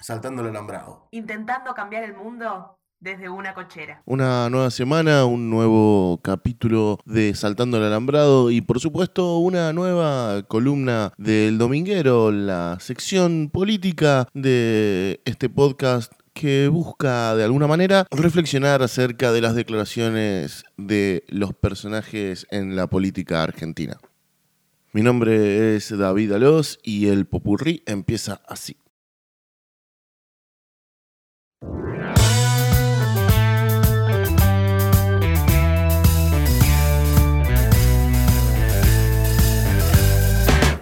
Saltando el alambrado. Intentando cambiar el mundo desde una cochera. Una nueva semana, un nuevo capítulo de Saltando el Alambrado y por supuesto una nueva columna del Dominguero, la sección política de este podcast que busca de alguna manera reflexionar acerca de las declaraciones de los personajes en la política argentina. Mi nombre es David Alós y el popurrí empieza así.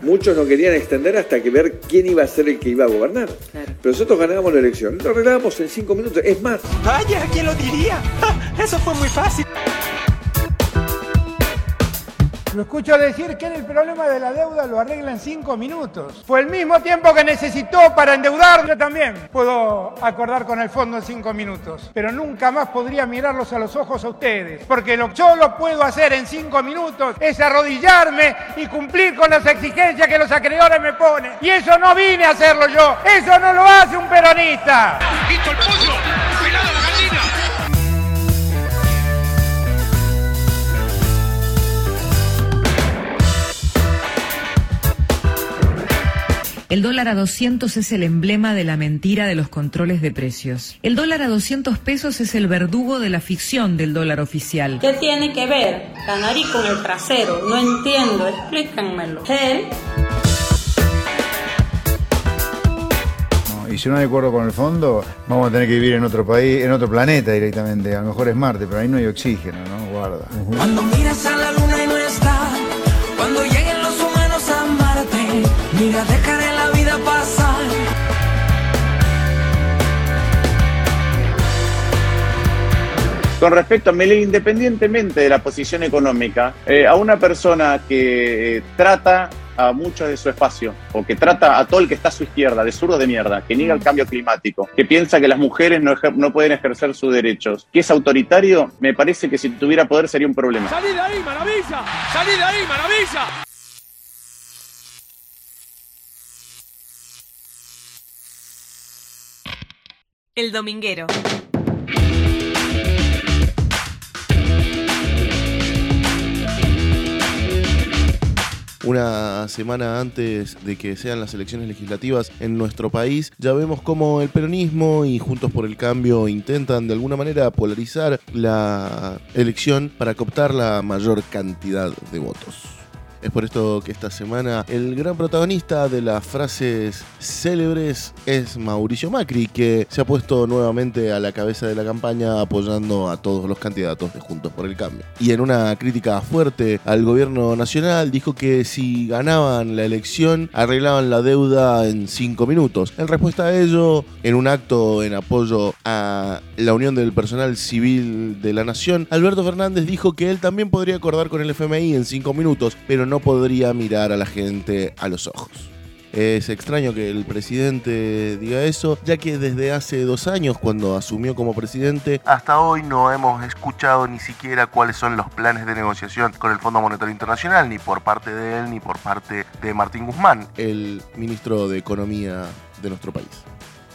Muchos no querían extender hasta que ver quién iba a ser el que iba a gobernar. Claro. Pero nosotros ganábamos la elección. Lo arreglábamos en 5 minutos. Es más. ¡Vaya! ¿Quién lo diría? ¡Ja! ¡Eso fue muy fácil! Lo escucho decir que el problema de la deuda lo arregla en 5 minutos. Fue el mismo tiempo que necesitó para endeudar. Yo también puedo acordar con el fondo en 5 minutos. Pero nunca más podría mirarlos a los ojos a ustedes. Porque lo que yo lo puedo hacer en 5 minutos es arrodillarme y cumplir con las exigencias que los acreedores me ponen. Y eso no vine a hacerlo yo. Eso no lo hace un peronista. ¡Listo el pollo! El dólar a 200 es el emblema de la mentira de los controles de precios. El dólar a 200 pesos es el verdugo de la ficción del dólar oficial. ¿Qué tiene que ver la nariz con el trasero? No entiendo, explícanmelo. ¿Eh? Y si no hay acuerdo con el fondo, vamos a tener que vivir en otro país, en otro planeta directamente. A lo mejor es Marte, pero ahí no hay oxígeno, ¿no? Guarda. Uh-huh. Cuando miras a la luna y no está, cuando lleguen los humanos a Marte, mira, deja de la vida pasar. Con respecto a Milei, independientemente de la posición económica, a una persona que trata a muchos de su espacio, o que trata a todo el que está a su izquierda, de zurdo de mierda, que niega el cambio climático, que piensa que las mujeres no pueden ejercer sus derechos, que es autoritario, me parece que si tuviera poder sería un problema. ¡Salí de ahí, maravilla! ¡Salí de ahí, maravilla! El Dominguero. Una semana antes de que sean las elecciones legislativas en nuestro país, ya vemos cómo el peronismo y Juntos por el Cambio intentan de alguna manera polarizar la elección para cooptar la mayor cantidad de votos. Es por esto que esta semana el gran protagonista de las frases célebres es Mauricio Macri, que se ha puesto nuevamente a la cabeza de la campaña apoyando a todos los candidatos de Juntos por el Cambio. Y en una crítica fuerte al gobierno nacional dijo que si ganaban la elección arreglaban la deuda en 5 minutos. En respuesta a ello, en un acto en apoyo a la Unión del Personal Civil de la Nación, Alberto Fernández dijo que él también podría acordar con el FMI en 5 minutos, pero no podría mirar a la gente a los ojos. Es extraño que el presidente diga eso, ya que desde hace 2 años, cuando asumió como presidente, hasta hoy no hemos escuchado ni siquiera cuáles son los planes de negociación con el Fondo Monetario Internacional, ni por parte de él, ni por parte de Martín Guzmán, el ministro de Economía de nuestro país.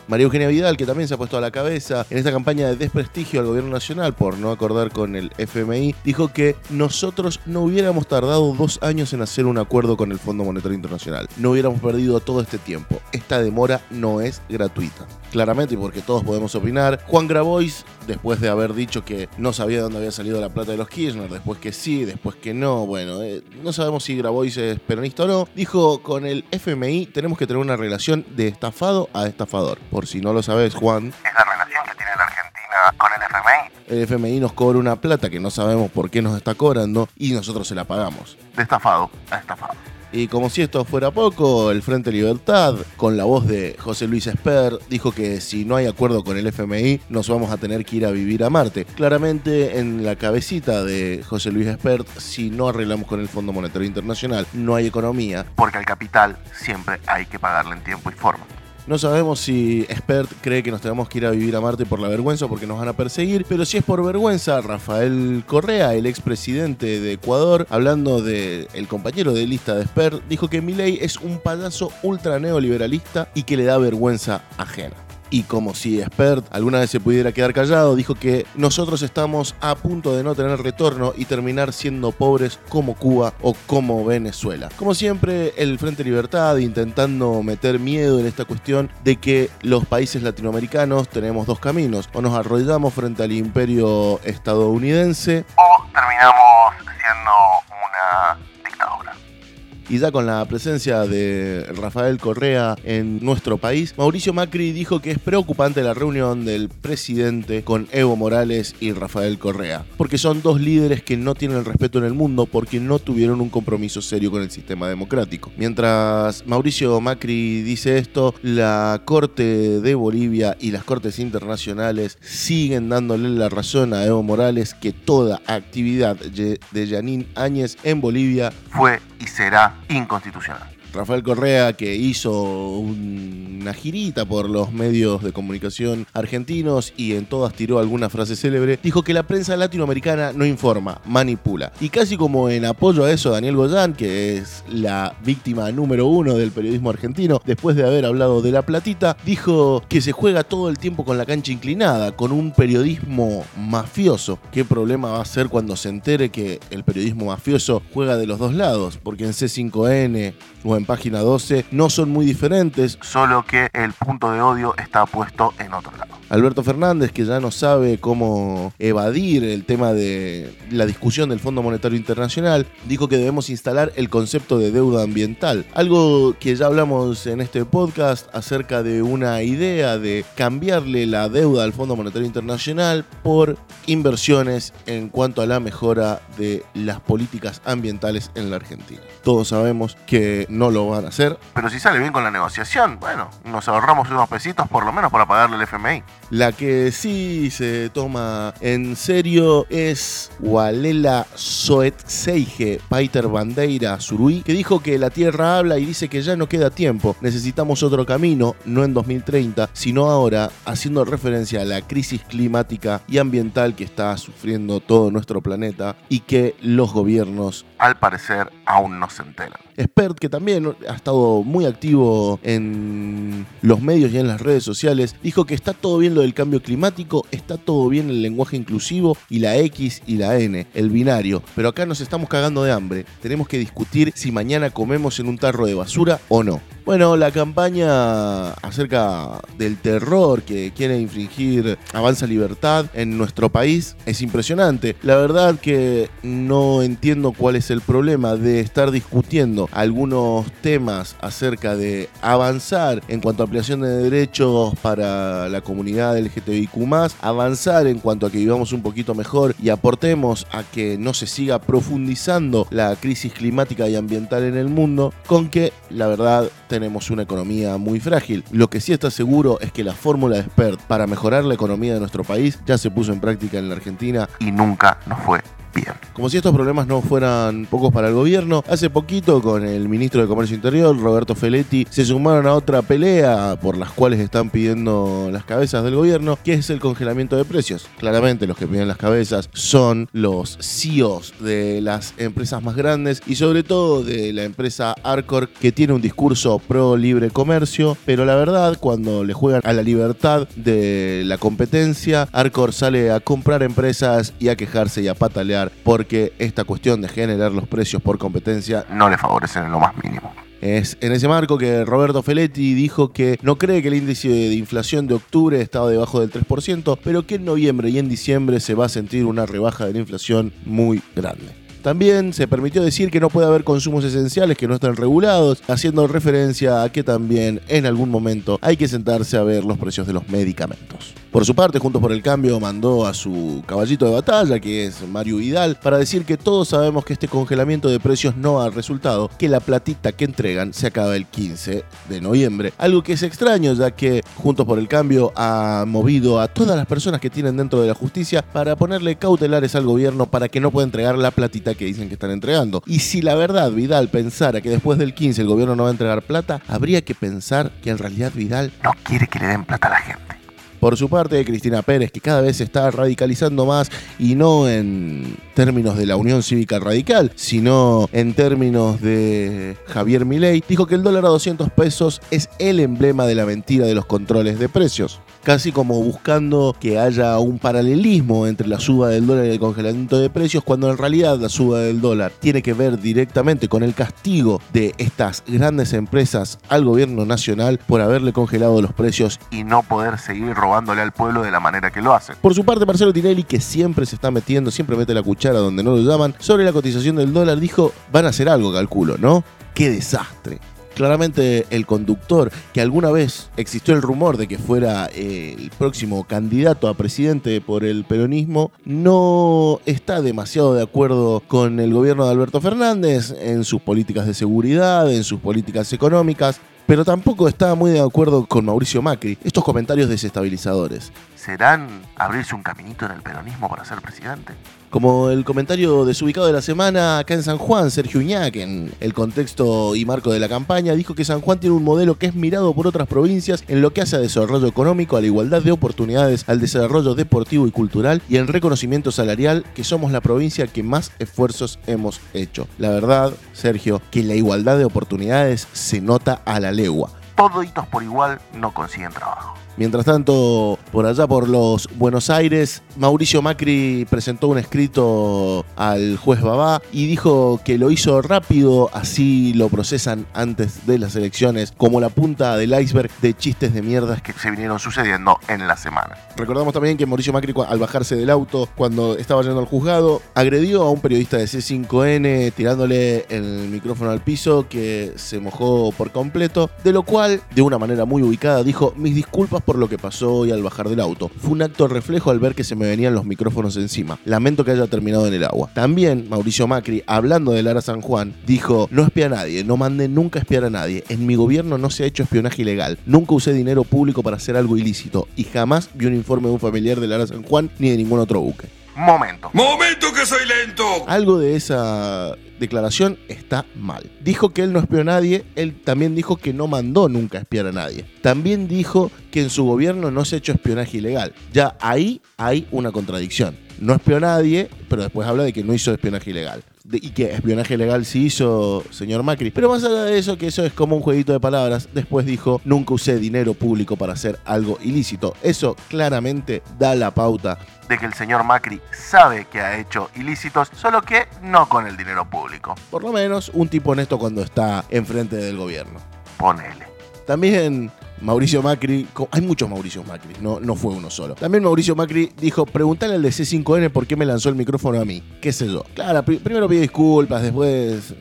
María Eugenia Vidal, que también se ha puesto a la cabeza en esta campaña de desprestigio al gobierno nacional por no acordar con el FMI, dijo que nosotros no hubiéramos tardado 2 años en hacer un acuerdo con el Fondo Monetario Internacional. No hubiéramos perdido todo este tiempo. Esta demora no es gratuita. Claramente, y porque todos podemos opinar, Juan Grabois, después de haber dicho que no sabía de dónde había salido la plata de los Kirchner, después que sí, después que no, bueno, no sabemos si Grabois es peronista o no, dijo: con el FMI tenemos que tener una relación de estafado a estafador. Por si no lo sabes, Juan, es la relación que tiene la Argentina con el FMI. El FMI nos cobra una plata que no sabemos por qué nos está cobrando y nosotros se la pagamos. De estafado a estafado. Y como si esto fuera poco, el Frente Libertad, con la voz de José Luis Espert, dijo que si no hay acuerdo con el FMI, nos vamos a tener que ir a vivir a Marte. Claramente, en la cabecita de José Luis Espert, si no arreglamos con el Fondo Monetario Internacional, no hay economía, porque al capital siempre hay que pagarle en tiempo y forma. No sabemos si Espert cree que nos tenemos que ir a vivir a Marte por la vergüenza o porque nos van a perseguir, pero si es por vergüenza, Rafael Correa, el expresidente de Ecuador, hablando del compañero de lista de Espert, dijo que Milei es un payaso ultra neoliberalista y que le da vergüenza ajena. y como si Espert alguna vez se pudiera quedar callado, dijo que nosotros estamos a punto de no tener retorno y terminar siendo pobres como Cuba o como Venezuela. Como siempre, el Frente Libertad intentando meter miedo en esta cuestión de que los países latinoamericanos tenemos dos caminos, o nos arrodillamos frente al imperio estadounidense o terminamos siendo una dictadura. Y ya con la presencia de Rafael Correa en nuestro país, Mauricio Macri dijo que es preocupante la reunión del presidente con Evo Morales y Rafael Correa, porque son dos líderes que no tienen el respeto en el mundo porque no tuvieron un compromiso serio con el sistema democrático. Mientras Mauricio Macri dice esto, la Corte de Bolivia y las Cortes internacionales siguen dándole la razón a Evo Morales que toda actividad de Jeanine Áñez en Bolivia fue y será inconstitucional. Rafael Correa, que hizo una girita por los medios de comunicación argentinos y en todas tiró alguna frase célebre, dijo que la prensa latinoamericana no informa, manipula. Y casi como en apoyo a eso, Daniel Goyán, que es la víctima número uno del periodismo argentino, después de haber hablado de La Platita, dijo que se juega todo el tiempo con la cancha inclinada, con un periodismo mafioso. ¿Qué problema va a ser cuando se entere que el periodismo mafioso juega de los dos lados? Porque en C5N o en Página 12 no son muy diferentes, solo que el punto de odio está puesto en otro lado. Alberto Fernández, que ya no sabe cómo evadir el tema de la discusión del Fondo Monetario Internacional, dijo que debemos instalar el concepto de deuda ambiental, algo que ya hablamos en este podcast acerca de una idea de cambiarle la deuda al Fondo Monetario Internacional por inversiones en cuanto a la mejora de las políticas ambientales en la Argentina. Todos sabemos que no lo van a hacer, pero si sale bien con la negociación, bueno, nos ahorramos unos pesitos por lo menos para pagarle al FMI. La que sí se toma en serio es Walela Soetseige Paiter Bandeira Zurui, que dijo que la tierra habla y dice que ya no queda tiempo, necesitamos otro camino, no en 2030, sino ahora, haciendo referencia a la crisis climática y ambiental que está sufriendo todo nuestro planeta y que los gobiernos, al parecer, aún no se enteran. Espert, que también ha estado muy activo en los medios y en las redes sociales, dijo que está todo bien lo del cambio climático, está todo bien el lenguaje inclusivo y la X y la N, el binario, pero acá nos estamos cagando de hambre, tenemos que discutir si mañana comemos en un tarro de basura o no. Bueno, la campaña acerca del terror que quiere infringir Avanza Libertad en nuestro país es impresionante. La verdad que no entiendo cuál es el problema de estar discutiendo algunos temas acerca de avanzar en cuanto a ampliación de derechos para la comunidad LGTBIQ+, avanzar en cuanto a que vivamos un poquito mejor y aportemos a que no se siga profundizando la crisis climática y ambiental en el mundo, con que, la verdad, tenemos una economía muy frágil. Lo que sí está seguro es que la fórmula de Espert para mejorar la economía de nuestro país ya se puso en práctica en la Argentina y nunca nos fue bien. Como si estos problemas no fueran pocos para el gobierno, hace poquito con el ministro de Comercio Interior, Roberto Felletti, se sumaron a otra pelea por las cuales están pidiendo las cabezas del gobierno, que es el congelamiento de precios. Claramente los que piden las cabezas son los CEOs de las empresas más grandes y sobre todo de la empresa Arcor, que tiene un discurso pro libre comercio, pero la verdad, cuando le juegan a la libertad de la competencia, Arcor sale a comprar empresas y a quejarse y a patalear porque esta cuestión de generar los precios por competencia no le favorece en lo más mínimo. Es en ese marco que Roberto Felletti dijo que no cree que el índice de inflación de octubre estaba debajo del 3%, pero que en noviembre y en diciembre se va a sentir una rebaja de la inflación muy grande. También se permitió decir que no puede haber consumos esenciales que no están regulados, haciendo referencia a que también en algún momento hay que sentarse a ver los precios de los medicamentos. Por su parte, Juntos por el Cambio mandó a su caballito de batalla, que es Mario Vidal, para decir que todos sabemos que este congelamiento de precios no ha resultado, que la platita que entregan se acaba el 15 de noviembre. Algo que es extraño, ya que Juntos por el Cambio ha movido a todas las personas que tienen dentro de la justicia para ponerle cautelares al gobierno para que no pueda entregar la platita que dicen que están entregando. Y si la verdad Vidal pensara que después del 15 el gobierno no va a entregar plata, habría que pensar que en realidad Vidal no quiere que le den plata a la gente. Por su parte, Cristina Pérez, que cada vez se está radicalizando más, y no en términos de la Unión Cívica Radical, sino en términos de Javier Milei, dijo que el dólar a 200 pesos es el emblema de la mentira de los controles de precios. Casi como buscando que haya un paralelismo entre la suba del dólar y el congelamiento de precios, cuando en realidad la suba del dólar tiene que ver directamente con el castigo de estas grandes empresas al gobierno nacional por haberle congelado los precios y no poder seguir robándole al pueblo de la manera que lo hacen. Por su parte, Marcelo Tinelli, que siempre se está metiendo, siempre mete la cuchara donde no lo llaman, sobre la cotización del dólar dijo: van a hacer algo, calculo, ¿no? ¡Qué desastre! Claramente el conductor, que alguna vez existió el rumor de que fuera el próximo candidato a presidente por el peronismo, no está demasiado de acuerdo con el gobierno de Alberto Fernández en sus políticas de seguridad, en sus políticas económicas, pero tampoco está muy de acuerdo con Mauricio Macri. Estos comentarios desestabilizadores. ¿Serán abrirse un caminito en el peronismo para ser presidente? Como el comentario desubicado de la semana acá en San Juan, Sergio Uñac, en el contexto y marco de la campaña, dijo que San Juan tiene un modelo que es mirado por otras provincias en lo que hace a desarrollo económico, a la igualdad de oportunidades, al desarrollo deportivo y cultural y al reconocimiento salarial, que somos la provincia que más esfuerzos hemos hecho. La verdad, Sergio, que la igualdad de oportunidades se nota a la legua. Toditos por igual no consiguen trabajo. Mientras tanto, por allá por los Buenos Aires, Mauricio Macri presentó un escrito al juez Babá y dijo que lo hizo rápido, así lo procesan antes de las elecciones, como la punta del iceberg de chistes de mierdas que se vinieron sucediendo en la semana. Recordamos también que Mauricio Macri, al bajarse del auto, cuando estaba yendo al juzgado, agredió a un periodista de C5N tirándole el micrófono al piso, que se mojó por completo, de lo cual, de una manera muy ubicada, dijo: mis disculpas por lo que pasó hoy al bajar del auto. Fue un acto reflejo al ver que se me venían los micrófonos encima. Lamento que haya terminado en el agua. También Mauricio Macri, hablando del ARA San Juan, dijo: no espía a nadie, no mandé nunca a espiar a nadie. En mi gobierno no se ha hecho espionaje ilegal. Nunca usé dinero público para hacer algo ilícito y jamás vi un informe de un familiar del ARA San Juan ni de ningún otro buque. Momento que soy lento. Algo de esa declaración está mal. Dijo que él no espió a nadie, él también dijo que no mandó nunca a espiar a nadie. También dijo que en su gobierno no se ha hecho espionaje ilegal. Ya ahí hay una contradicción. No espió a nadie, pero después habla de que no hizo espionaje ilegal. Y que espionaje ilegal sí hizo, señor Macri. Pero más allá de eso, que eso es como un jueguito de palabras, después dijo: nunca usé dinero público para hacer algo ilícito. Eso claramente da la pauta de que el señor Macri sabe que ha hecho ilícitos, solo que no con el dinero público. Por lo menos un tipo honesto cuando está enfrente del gobierno. Ponele. También Mauricio Macri, hay muchos Mauricios Macri, no fue uno solo. También Mauricio Macri dijo: preguntale al de C5N por qué me lanzó el micrófono a mí, qué sé yo. Claro, primero pide disculpas, después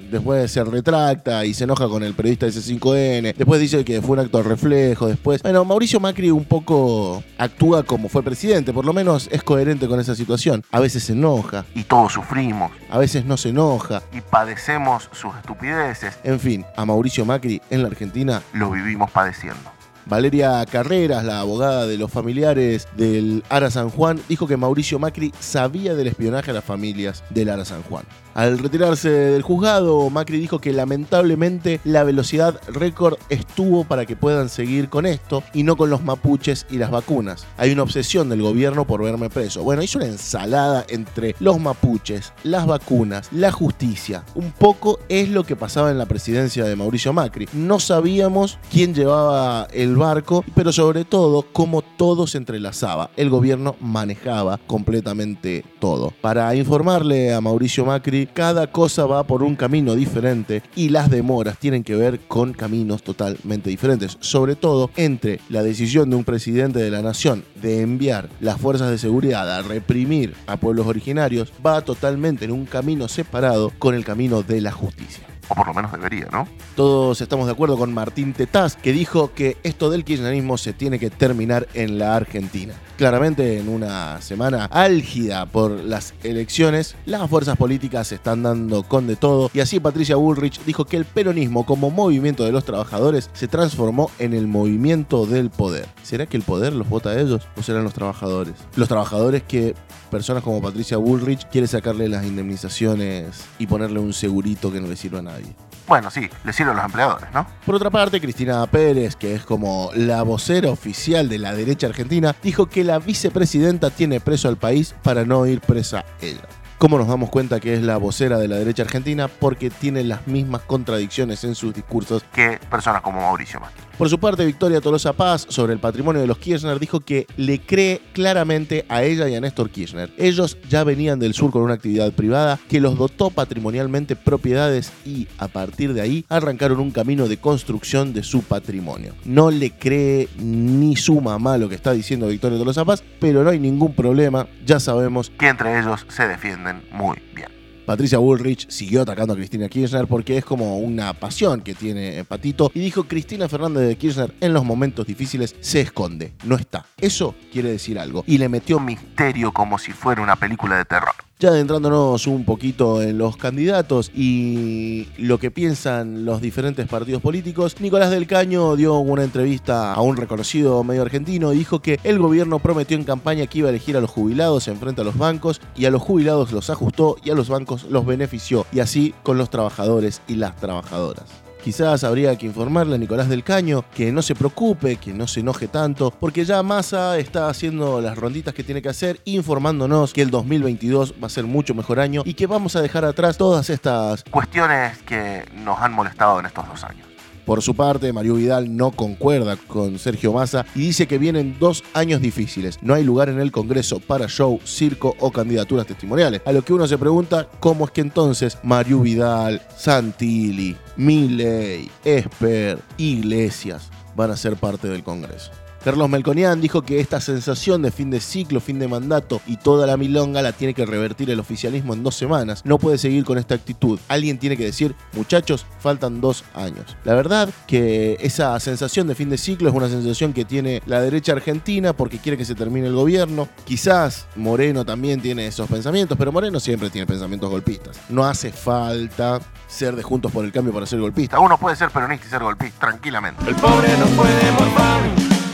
se retracta y se enoja con el periodista de C5N, después dice que fue un acto de reflejo, después... Bueno, Mauricio Macri un poco actúa como fue presidente, por lo menos es coherente con esa situación. A veces se enoja. Y todos sufrimos. A veces no se enoja. Y padecemos sus estupideces. En fin, a Mauricio Macri en la Argentina lo vivimos padeciendo. Valeria Carreras, la abogada de los familiares del ARA San Juan, dijo que Mauricio Macri sabía del espionaje a las familias del ARA San Juan. Al retirarse del juzgado, Macri dijo que lamentablemente la velocidad récord estuvo para que puedan seguir con esto y no con los mapuches y las vacunas. Hay una obsesión del gobierno por verme preso. Bueno, hizo una ensalada entre los mapuches, las vacunas, la justicia. Un poco es lo que pasaba en la presidencia de Mauricio Macri. No sabíamos quién llevaba el barco, pero sobre todo cómo todo se entrelazaba. El gobierno manejaba completamente todo. Para informarle a Mauricio Macri, cada cosa va por un camino diferente y las demoras tienen que ver con caminos totalmente diferentes, sobre todo entre la decisión de un presidente de la nación de enviar las fuerzas de seguridad a reprimir a pueblos originarios, va totalmente en un camino separado con el camino de la justicia. O por lo menos debería, ¿no? Todos estamos de acuerdo con Martín Tetaz, que dijo que esto del kirchnerismo se tiene que terminar en la Argentina. Claramente, en una semana álgida por las elecciones, las fuerzas políticas se están dando con de todo. Y así Patricia Bullrich dijo que el peronismo, como movimiento de los trabajadores, se transformó en el movimiento del poder. ¿Será que el poder los vota a ellos o serán los trabajadores? Los trabajadores que personas como Patricia Bullrich quiere sacarle las indemnizaciones y ponerle un segurito que no le sirva a nadie. nadie. Bueno, sí, le sirven a los empleadores, ¿no? Por otra parte, Cristina Pérez, que es como la vocera oficial de la derecha argentina, dijo que la vicepresidenta tiene preso al país para no ir presa ella. ¿Cómo nos damos cuenta que es la vocera de la derecha argentina? Porque tiene las mismas contradicciones en sus discursos que personas como Mauricio Macri. Por su parte, Victoria Tolosa Paz, sobre el patrimonio de los Kirchner, dijo que le cree claramente a ella y a Néstor Kirchner. Ellos ya venían del sur con una actividad privada que los dotó patrimonialmente propiedades y, a partir de ahí, arrancaron un camino de construcción de su patrimonio. No le cree ni su mamá lo que está diciendo Victoria Tolosa Paz, pero no hay ningún problema, ya sabemos que entre ellos se defienden muy bien. Patricia Bullrich siguió atacando a Cristina Kirchner porque es como una pasión que tiene Patito, y dijo: Cristina Fernández de Kirchner en los momentos difíciles se esconde, no está. Eso quiere decir algo. Y le metió misterio como si fuera una película de terror. Ya adentrándonos un poquito en los candidatos y lo que piensan los diferentes partidos políticos, Nicolás del Caño dio una entrevista a un reconocido medio argentino y dijo que el gobierno prometió en campaña que iba a elegir a los jubilados enfrente a los bancos, y a los jubilados los ajustó y a los bancos los benefició, y así con los trabajadores y las trabajadoras. Quizás habría que informarle a Nicolás del Caño que no se preocupe, que no se enoje tanto, porque ya Massa está haciendo las ronditas que tiene que hacer, informándonos que el 2022 va a ser mucho mejor año y que vamos a dejar atrás todas estas cuestiones que nos han molestado en estos 2 años. Por su parte, Mario Vidal no concuerda con Sergio Massa y dice que vienen 2 años difíciles. No hay lugar en el Congreso para show, circo o candidaturas testimoniales. A lo que uno se pregunta, ¿cómo es que entonces Mario Vidal, Santilli, Milei, Espert, Iglesias van a ser parte del Congreso? Carlos Melconian dijo que esta sensación de fin de ciclo, fin de mandato y toda la milonga la tiene que revertir el oficialismo en 2 semanas. No puede seguir con esta actitud. Alguien tiene que decir: muchachos, faltan 2 años. La verdad que esa sensación de fin de ciclo es una sensación que tiene la derecha argentina porque quiere que se termine el gobierno. Quizás Moreno también tiene esos pensamientos, pero Moreno siempre tiene pensamientos golpistas. No hace falta ser de Juntos por el Cambio para ser golpista. Uno puede ser peronista y ser golpista, tranquilamente. El pobre no puede morfar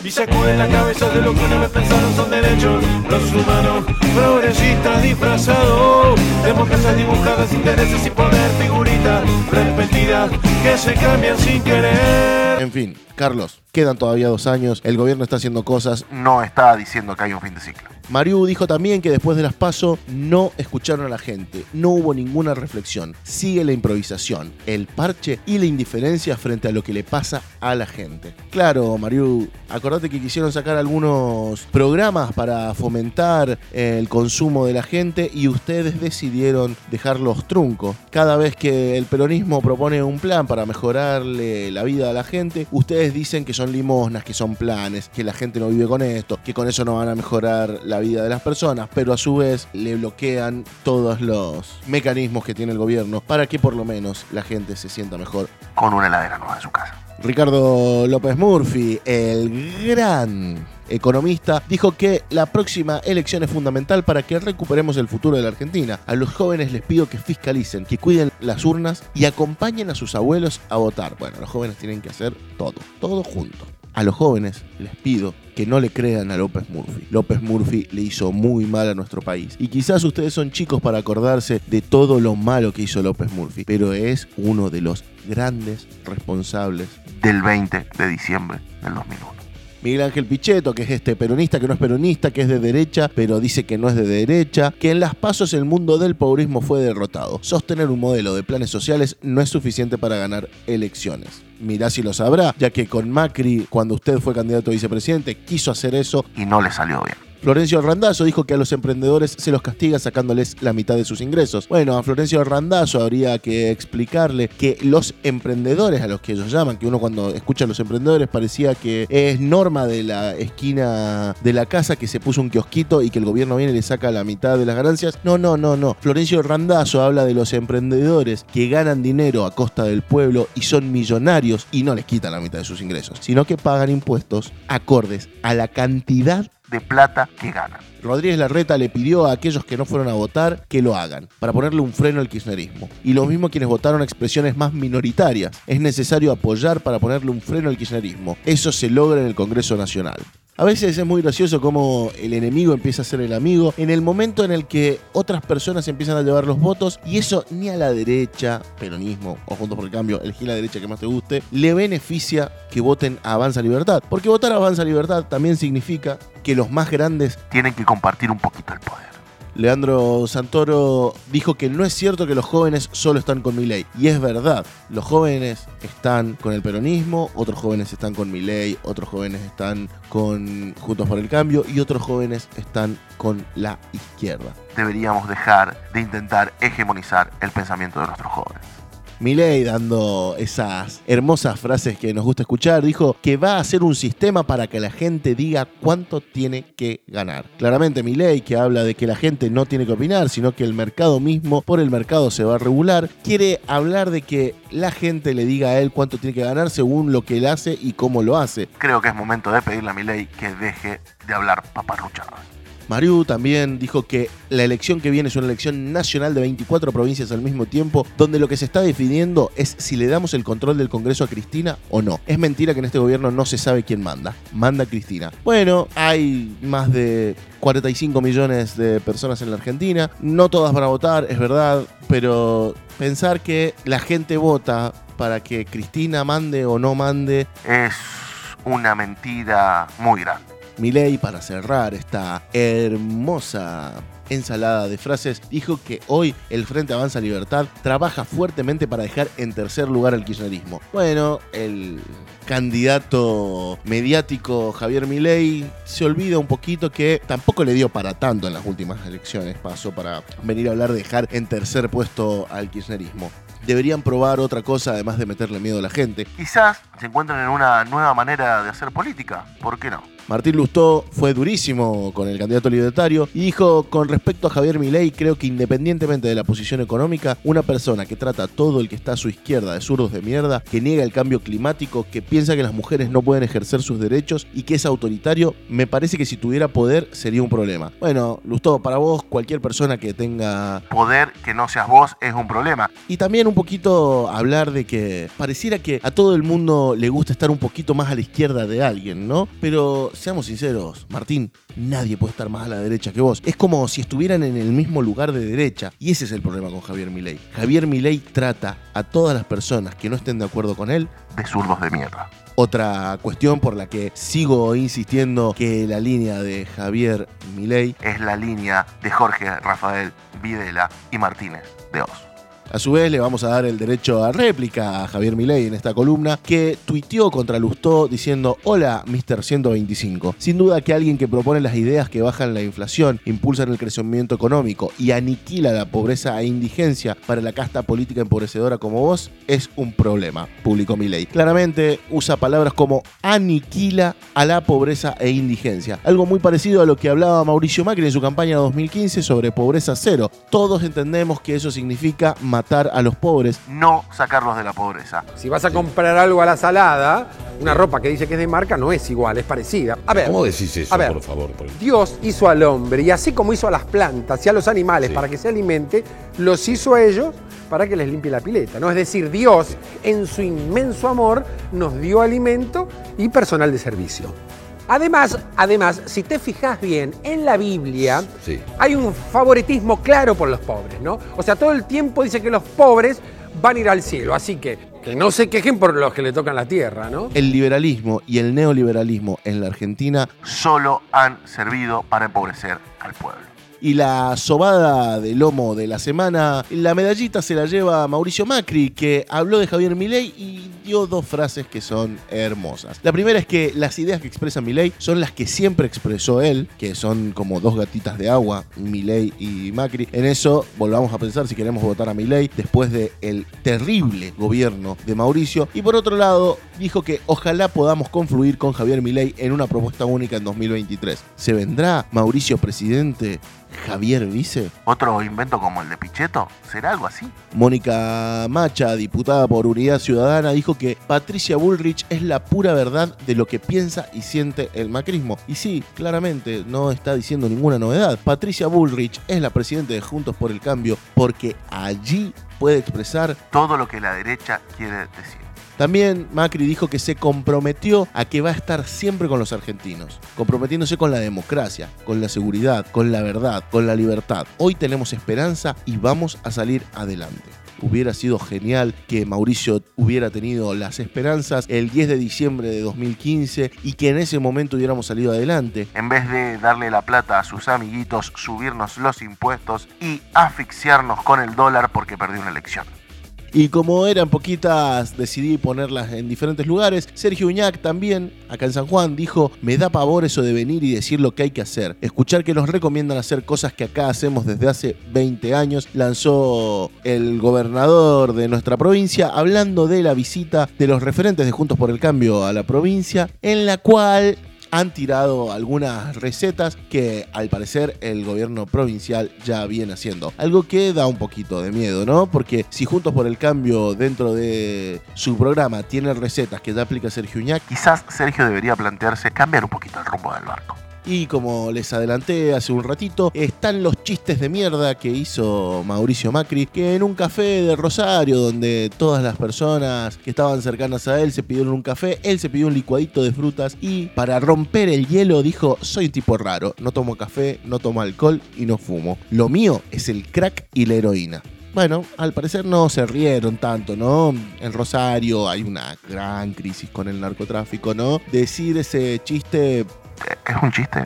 y sacuden la cabeza de lo que una vez pensaron son derechos. Los humanos, progresistas disfrazados, democracias dibujadas, intereses sin poder, figuritas repetidas que se cambian sin querer. En fin, Carlos, quedan todavía 2 años, el gobierno está haciendo cosas, no está diciendo que hay un fin de ciclo. Mariú dijo también que después de las PASO no escucharon a la gente, no hubo ninguna reflexión, sigue la improvisación, el parche y la indiferencia frente a lo que le pasa a la gente. Claro, Mariú, acordate que quisieron sacar algunos programas para fomentar el consumo de la gente y ustedes decidieron dejarlos trunco. Cada vez que el peronismo propone un plan para mejorarle la vida a la gente, ustedes dicen que son limosnas, que son planes, que la gente no vive con esto, que con eso no van a mejorar la vida de las personas, pero a su vez le bloquean todos los mecanismos que tiene el gobierno para que por lo menos la gente se sienta mejor con una heladera nueva en su casa. Ricardo López Murphy, el gran economista, dijo que la próxima elección es fundamental para que recuperemos el futuro de la Argentina. A los jóvenes les pido que fiscalicen, que cuiden las urnas y acompañen a sus abuelos a votar. Bueno, los jóvenes tienen que hacer todo junto. A los jóvenes les pido que no le crean a López Murphy. López Murphy le hizo muy mal a nuestro país. Y quizás ustedes son chicos para acordarse de todo lo malo que hizo López Murphy, pero es uno de los grandes responsables del 20 de diciembre del 2001. Miguel Ángel Pichetto, que es este peronista, que no es peronista, que es de derecha, pero dice que no es de derecha, que en las PASO el mundo del pobrismo fue derrotado. Sostener un modelo de planes sociales no es suficiente para ganar elecciones. Mirá si lo sabrá, ya que con Macri, cuando usted fue candidato a vicepresidente, quiso hacer eso y no le salió bien. Florencio Randazzo dijo que a los emprendedores se los castiga sacándoles la mitad de sus ingresos. Bueno, a Florencio Randazzo habría que explicarle que los emprendedores, a los que ellos llaman, que uno cuando escucha a los emprendedores parecía que es norma de la esquina de la casa que se puso un kiosquito y que el gobierno viene y le saca la mitad de las ganancias. No. Florencio Randazzo habla de los emprendedores que ganan dinero a costa del pueblo y son millonarios y no les quitan la mitad de sus ingresos, sino que pagan impuestos acordes a la cantidad de plata que ganan. Rodríguez Larreta le pidió a aquellos que no fueron a votar que lo hagan, para ponerle un freno al kirchnerismo. Y lo mismo quienes votaron expresiones más minoritarias. Es necesario apoyar para ponerle un freno al kirchnerismo. Eso se logra en el Congreso Nacional. A veces es muy gracioso cómo el enemigo empieza a ser el amigo en el momento en el que otras personas empiezan a llevar los votos, y eso ni a la derecha, peronismo o Juntos por el Cambio, elegí la derecha que más te guste, le beneficia que voten a Avanza Libertad. Porque votar a Avanza Libertad también significa que los más grandes tienen que compartir un poquito el poder. Leandro Santoro dijo que no es cierto que los jóvenes solo están con Milei. Y es verdad, los jóvenes están con el peronismo, otros jóvenes están con Milei, otros jóvenes están con Juntos por el Cambio y otros jóvenes están con la izquierda. Deberíamos dejar de intentar hegemonizar el pensamiento de nuestros jóvenes. Milei, dando esas hermosas frases que nos gusta escuchar, dijo que va a hacer un sistema para que la gente diga cuánto tiene que ganar. Claramente Milei, que habla de que la gente no tiene que opinar, sino que el mercado mismo, por el mercado se va a regular, quiere hablar de que la gente le diga a él cuánto tiene que ganar según lo que él hace y cómo lo hace. Creo que es momento de pedirle a Milei que deje de hablar paparruchadas. Mariu también dijo que la elección que viene es una elección nacional de 24 provincias al mismo tiempo, donde lo que se está definiendo es si le damos el control del Congreso a Cristina o no. Es mentira que en este gobierno no se sabe quién manda. Manda Cristina. Bueno, hay más de 45 millones de personas en la Argentina. No todas van a votar, es verdad, pero pensar que la gente vota para que Cristina mande o no mande es una mentira muy grande. Milei, para cerrar esta hermosa ensalada de frases, dijo que hoy el Frente Avanza Libertad trabaja fuertemente para dejar en tercer lugar al kirchnerismo. Bueno, el candidato mediático Javier Milei se olvida un poquito que tampoco le dio para tanto en las últimas elecciones. Pasó para venir a hablar de dejar en tercer puesto al kirchnerismo. Deberían probar otra cosa además de meterle miedo a la gente. Quizás se encuentren en una nueva manera de hacer política. ¿Por qué no? Martín Lousteau fue durísimo con el candidato libertario y dijo: con respecto a Javier Milei, creo que independientemente de la posición económica, una persona que trata a todo el que está a su izquierda de zurdos de mierda, que niega el cambio climático, que piensa que las mujeres no pueden ejercer sus derechos y que es autoritario, me parece que si tuviera poder sería un problema. Bueno, Lousteau, para vos cualquier persona que tenga poder que no seas vos es un problema. Y también un poquito hablar de que pareciera que a todo el mundo le gusta estar un poquito más a la izquierda de alguien, ¿no? Pero seamos sinceros, Martín, nadie puede estar más a la derecha que vos. Es como si estuvieran en el mismo lugar de derecha. Y ese es el problema con Javier Milei. Javier Milei trata a todas las personas que no estén de acuerdo con él de zurdos de mierda. Otra cuestión por la que sigo insistiendo que la línea de Javier Milei es la línea de Jorge Rafael Videla y Martínez de Oz. A su vez, le vamos a dar el derecho a réplica a Javier Milei en esta columna, que tuiteó contra Lousteau diciendo: hola, Mr. 125. Sin duda que alguien que propone las ideas que bajan la inflación, impulsan el crecimiento económico y aniquila la pobreza e indigencia para la casta política empobrecedora como vos, es un problema, publicó Milei. Claramente usa palabras como aniquila a la pobreza e indigencia. Algo muy parecido a lo que hablaba Mauricio Macri en su campaña 2015 sobre pobreza cero. Todos entendemos que eso significa matar a los pobres, no sacarlos de la pobreza. Si vas a comprar algo a la salada, una ropa que dice que es de marca no es igual, es parecida. A ver, ¿cómo decís eso, a ver, por favor? Dios hizo al hombre y así como hizo a las plantas y a los animales para que se alimente, los hizo a ellos para que les limpie la pileta, ¿no? Es decir, Dios, en su inmenso amor, nos dio alimento y personal de servicio. Además, si te fijas bien, en la Biblia hay un favoritismo claro por los pobres, ¿no? O sea, todo el tiempo dice que los pobres van a ir al cielo, así que no se quejen por los que le tocan la tierra, ¿no? El liberalismo y el neoliberalismo en la Argentina solo han servido para empobrecer al pueblo. Y la sobada de lomo de la semana, la medallita se la lleva Mauricio Macri, que habló de Javier Milei y dio dos frases que son hermosas. La primera es que las ideas que expresa Milei son las que siempre expresó él, que son como dos gatitas de agua, Milei y Macri. En eso volvamos a pensar si queremos votar a Milei después del terrible gobierno de Mauricio. Y por otro lado, dijo que ojalá podamos confluir con Javier Milei en una propuesta única en 2023. ¿Se vendrá Mauricio presidente? ¿Javier vice? ¿Otro invento como el de Pichetto? ¿Será algo así? Mónica Macha, diputada por Unidad Ciudadana, dijo que Patricia Bullrich es la pura verdad de lo que piensa y siente el macrismo. Y sí, claramente no está diciendo ninguna novedad. Patricia Bullrich es la presidenta de Juntos por el Cambio porque allí puede expresar todo lo que la derecha quiere decir. También Macri dijo que se comprometió a que va a estar siempre con los argentinos, comprometiéndose con la democracia, con la seguridad, con la verdad, con la libertad. Hoy tenemos esperanza y vamos a salir adelante. Hubiera sido genial que Mauricio hubiera tenido las esperanzas el 10 de diciembre de 2015 y que en ese momento hubiéramos salido adelante. En vez de darle la plata a sus amiguitos, subirnos los impuestos y asfixiarnos con el dólar porque perdió una elección. Y como eran poquitas, decidí ponerlas en diferentes lugares. Sergio Uñac también, acá en San Juan, dijo: me da pavor eso de venir y decir lo que hay que hacer. Escuchar que nos recomiendan hacer cosas que acá hacemos desde hace 20 años. Lanzó el gobernador de nuestra provincia hablando de la visita de los referentes de Juntos por el Cambio a la provincia, en la cual han tirado algunas recetas que al parecer el gobierno provincial ya viene haciendo. Algo que da un poquito de miedo, ¿no? Porque si Juntos por el Cambio dentro de su programa tienen recetas que ya aplica Sergio Uñac, quizás Sergio debería plantearse cambiar un poquito el rumbo del barco. Y como les adelanté hace un ratito, están los chistes de mierda que hizo Mauricio Macri, que en un café de Rosario, donde todas las personas que estaban cercanas a él se pidieron un café, él se pidió un licuadito de frutas y para romper el hielo dijo: soy tipo raro, no tomo café, no tomo alcohol y no fumo. Lo mío es el crack y la heroína. Bueno, al parecer no se rieron tanto, ¿no? En Rosario hay una gran crisis con el narcotráfico, ¿no? Decir ese chiste... ¿Es un chiste?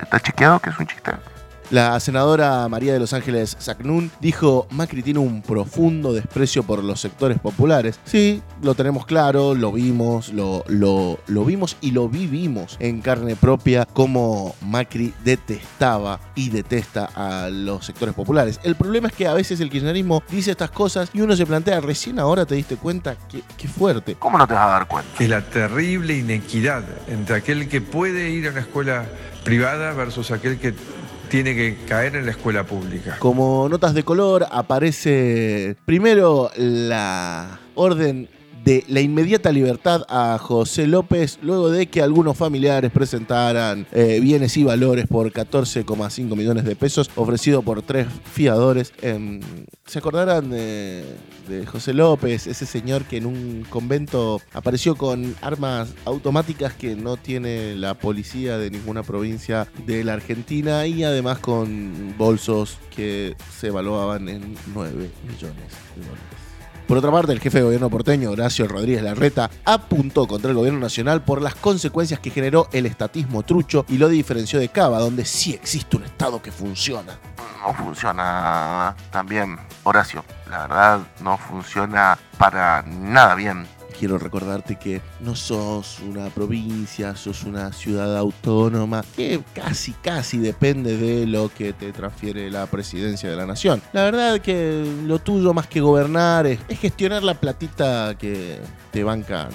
¿Está chequeado que es un chiste? La senadora María de Los Ángeles Sacnún dijo: Macri tiene un profundo desprecio por los sectores populares. Sí, lo tenemos claro, lo vimos, lo vimos y lo vivimos en carne propia como Macri detestaba y detesta a los sectores populares. El problema es que a veces el kirchnerismo dice estas cosas y uno se plantea, recién ahora te diste cuenta, qué fuerte. ¿Cómo no te vas a dar cuenta? Es la terrible inequidad entre aquel que puede ir a una escuela privada versus aquel que tiene que caer en la escuela pública. Como notas de color aparece primero la orden de la inmediata libertad a José López luego de que algunos familiares presentaran bienes y valores por 14,5 millones de pesos ofrecido por 3 fiadores. ¿Se acordarán de José López? Ese señor que en un convento apareció con armas automáticas que no tiene la policía de ninguna provincia de la Argentina y además con bolsos que se evaluaban en 9 millones de dólares. Por otra parte, el jefe de gobierno porteño, Horacio Rodríguez Larreta, apuntó contra el gobierno nacional por las consecuencias que generó el estatismo trucho y lo diferenció de Cava, donde sí existe un Estado que funciona. No funciona también, Horacio. La verdad, no funciona para nada bien. Quiero recordarte que no sos una provincia, sos una ciudad autónoma que casi depende de lo que te transfiere la presidencia de la nación. La verdad que lo tuyo más que gobernar es gestionar la platita que te bancan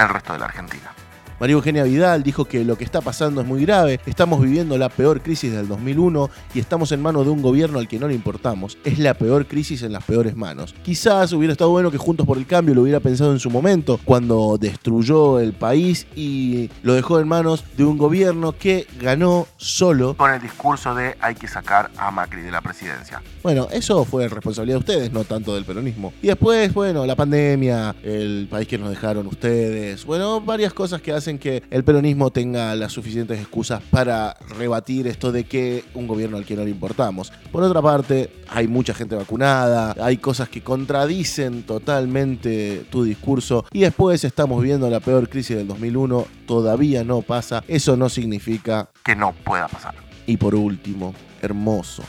el resto de la Argentina. María Eugenia Vidal dijo que lo que está pasando es muy grave, estamos viviendo la peor crisis del 2001 y estamos en manos de un gobierno al que no le importamos, es la peor crisis en las peores manos. Quizás hubiera estado bueno que Juntos por el Cambio lo hubiera pensado en su momento, cuando destruyó el país y lo dejó en manos de un gobierno que ganó solo con el discurso de hay que sacar a Macri de la presidencia. Bueno, eso fue responsabilidad de ustedes, no tanto del peronismo. Y después, bueno, la pandemia, el país que nos dejaron ustedes, bueno, varias cosas que hacen que el peronismo tenga las suficientes excusas para rebatir esto de que un gobierno al que no le importamos. Por otra parte, hay mucha gente vacunada, hay cosas que contradicen totalmente tu discurso y después estamos viendo la peor crisis del 2001, todavía no pasa, eso no significa que no pueda pasar. Y por último, hermoso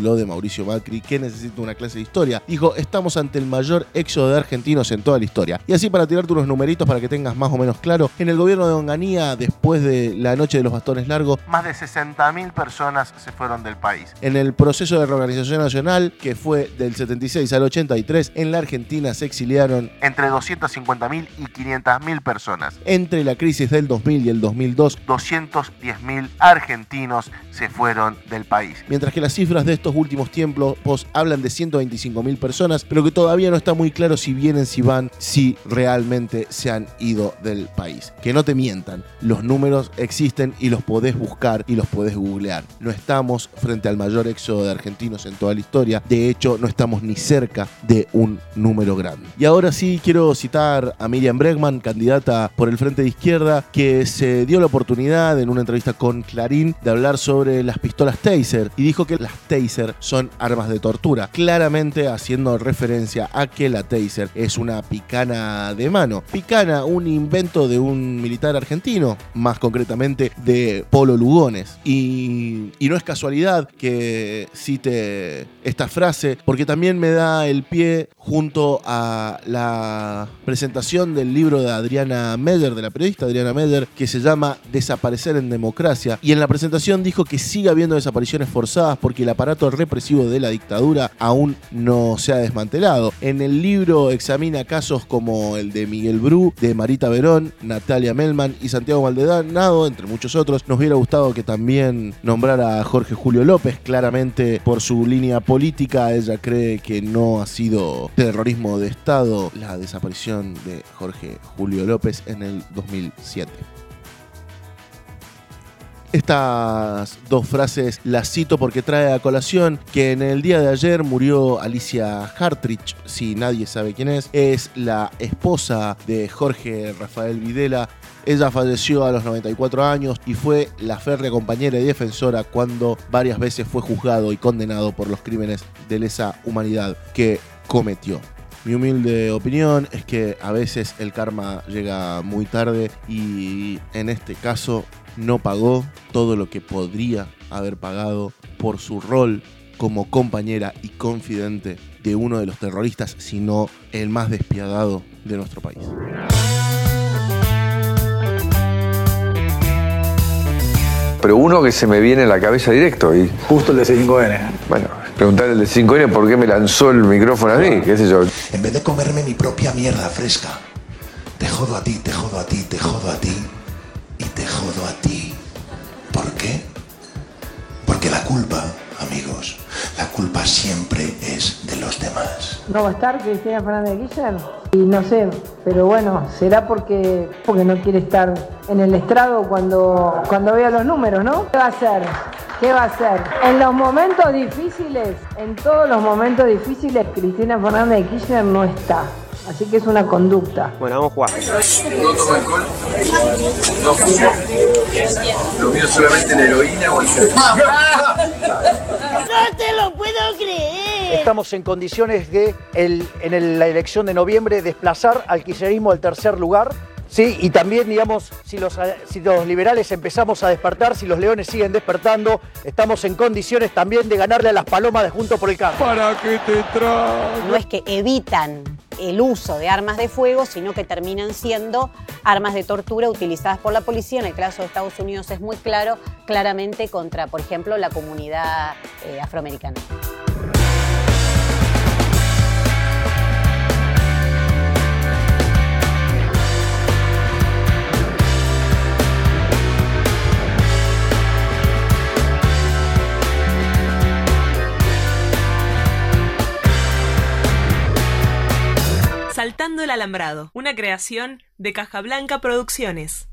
lo de Mauricio Macri, que necesita una clase de historia. Dijo, estamos ante el mayor éxodo de argentinos en toda la historia. Y así para tirarte unos numeritos para que tengas más o menos claro, en el gobierno de Onganía, después de la noche de los bastones largos, más de 60.000 personas se fueron del país. En el proceso de reorganización nacional, que fue del 76 al 83, en la Argentina se exiliaron entre 250.000 y 500.000 personas. Entre la crisis del 2000 y el 2002, 210.000 argentinos se fueron fueron del país. Mientras que las cifras de estos últimos tiempos hablan de 125.000 personas, pero que todavía no está muy claro si vienen, si van, si realmente se han ido del país. Que no te mientan, los números existen y los podés buscar y los podés googlear. No estamos frente al mayor éxodo de argentinos en toda la historia, de hecho no estamos ni cerca de un número grande. Y ahora sí quiero citar a Miriam Bregman, candidata por el Frente de Izquierda, que se dio la oportunidad en una entrevista con Clarín de hablar sobre las pistolas Taser y dijo que las Taser son armas de tortura, claramente haciendo referencia a que la Taser es una picana de mano. Picana, un invento de un militar argentino, más concretamente de Polo Lugones. Y no es casualidad que cite esta frase, porque también me da el pie junto a la presentación del libro de Adriana Meyer, de la periodista Adriana Meyer, que se llama Desaparecer en Democracia. Y en la presentación dijo que sigue habiendo desapariciones forzadas porque el aparato represivo de la dictadura aún no se ha desmantelado. En el libro examina casos como el de Miguel Bru, de Marita Verón, Natalia Melman y Santiago Maldonado, entre muchos otros. Nos hubiera gustado que también nombrara a Jorge Julio López, claramente por su línea política. Ella cree que no ha sido terrorismo de Estado la desaparición de Jorge Julio López en el 2007. Estas dos frases las cito porque trae a colación que en el día de ayer murió Alicia Hartrich, si nadie sabe quién es la esposa de Jorge Rafael Videla. Ella falleció a los 94 años y fue la férrea compañera y defensora cuando varias veces fue juzgado y condenado por los crímenes de lesa humanidad que cometió. Mi humilde opinión es que a veces el karma llega muy tarde y en este caso no pagó todo lo que podría haber pagado por su rol como compañera y confidente de uno de los terroristas, si no el más despiadado de nuestro país. Pero uno que se me viene a la cabeza directo y... Justo el de 5N. Bueno, preguntarle al de 5N por qué me lanzó el micrófono a mí, qué sé yo. En vez de comerme mi propia mierda fresca, te jodo a ti, te jodo a ti, te jodo a ti y te jodo a ti. ¿Por qué? Porque la culpa, amigos, la culpa siempre es de los demás. No va a estar Cristina Fernández de Kirchner y no sé, pero bueno, será porque no quiere estar en el estrado cuando vea los números, ¿no? ¿Qué va a hacer? ¿Qué va a hacer? En los momentos difíciles, en todos los momentos difíciles, Cristina Fernández de Kirchner no está. Así que es una conducta. Bueno, vamos a jugar. No tomo alcohol, no fumo, lo miro solamente en heroína o en ¡no te lo puedo creer! Estamos en condiciones de, en la elección de noviembre, desplazar al kirchnerismo al tercer lugar. Sí, y también, digamos, si los liberales empezamos a despertar, si los leones siguen despertando, estamos en condiciones también de ganarle a las palomas de Juntos por el Cambio. ¿Para qué te traes? No es que evitan el uso de armas de fuego, sino que terminan siendo armas de tortura utilizadas por la policía. En el caso de Estados Unidos es muy claro, claramente contra, por ejemplo, la comunidad afroamericana. Saltando el alambrado, una creación de Caja Blanca Producciones.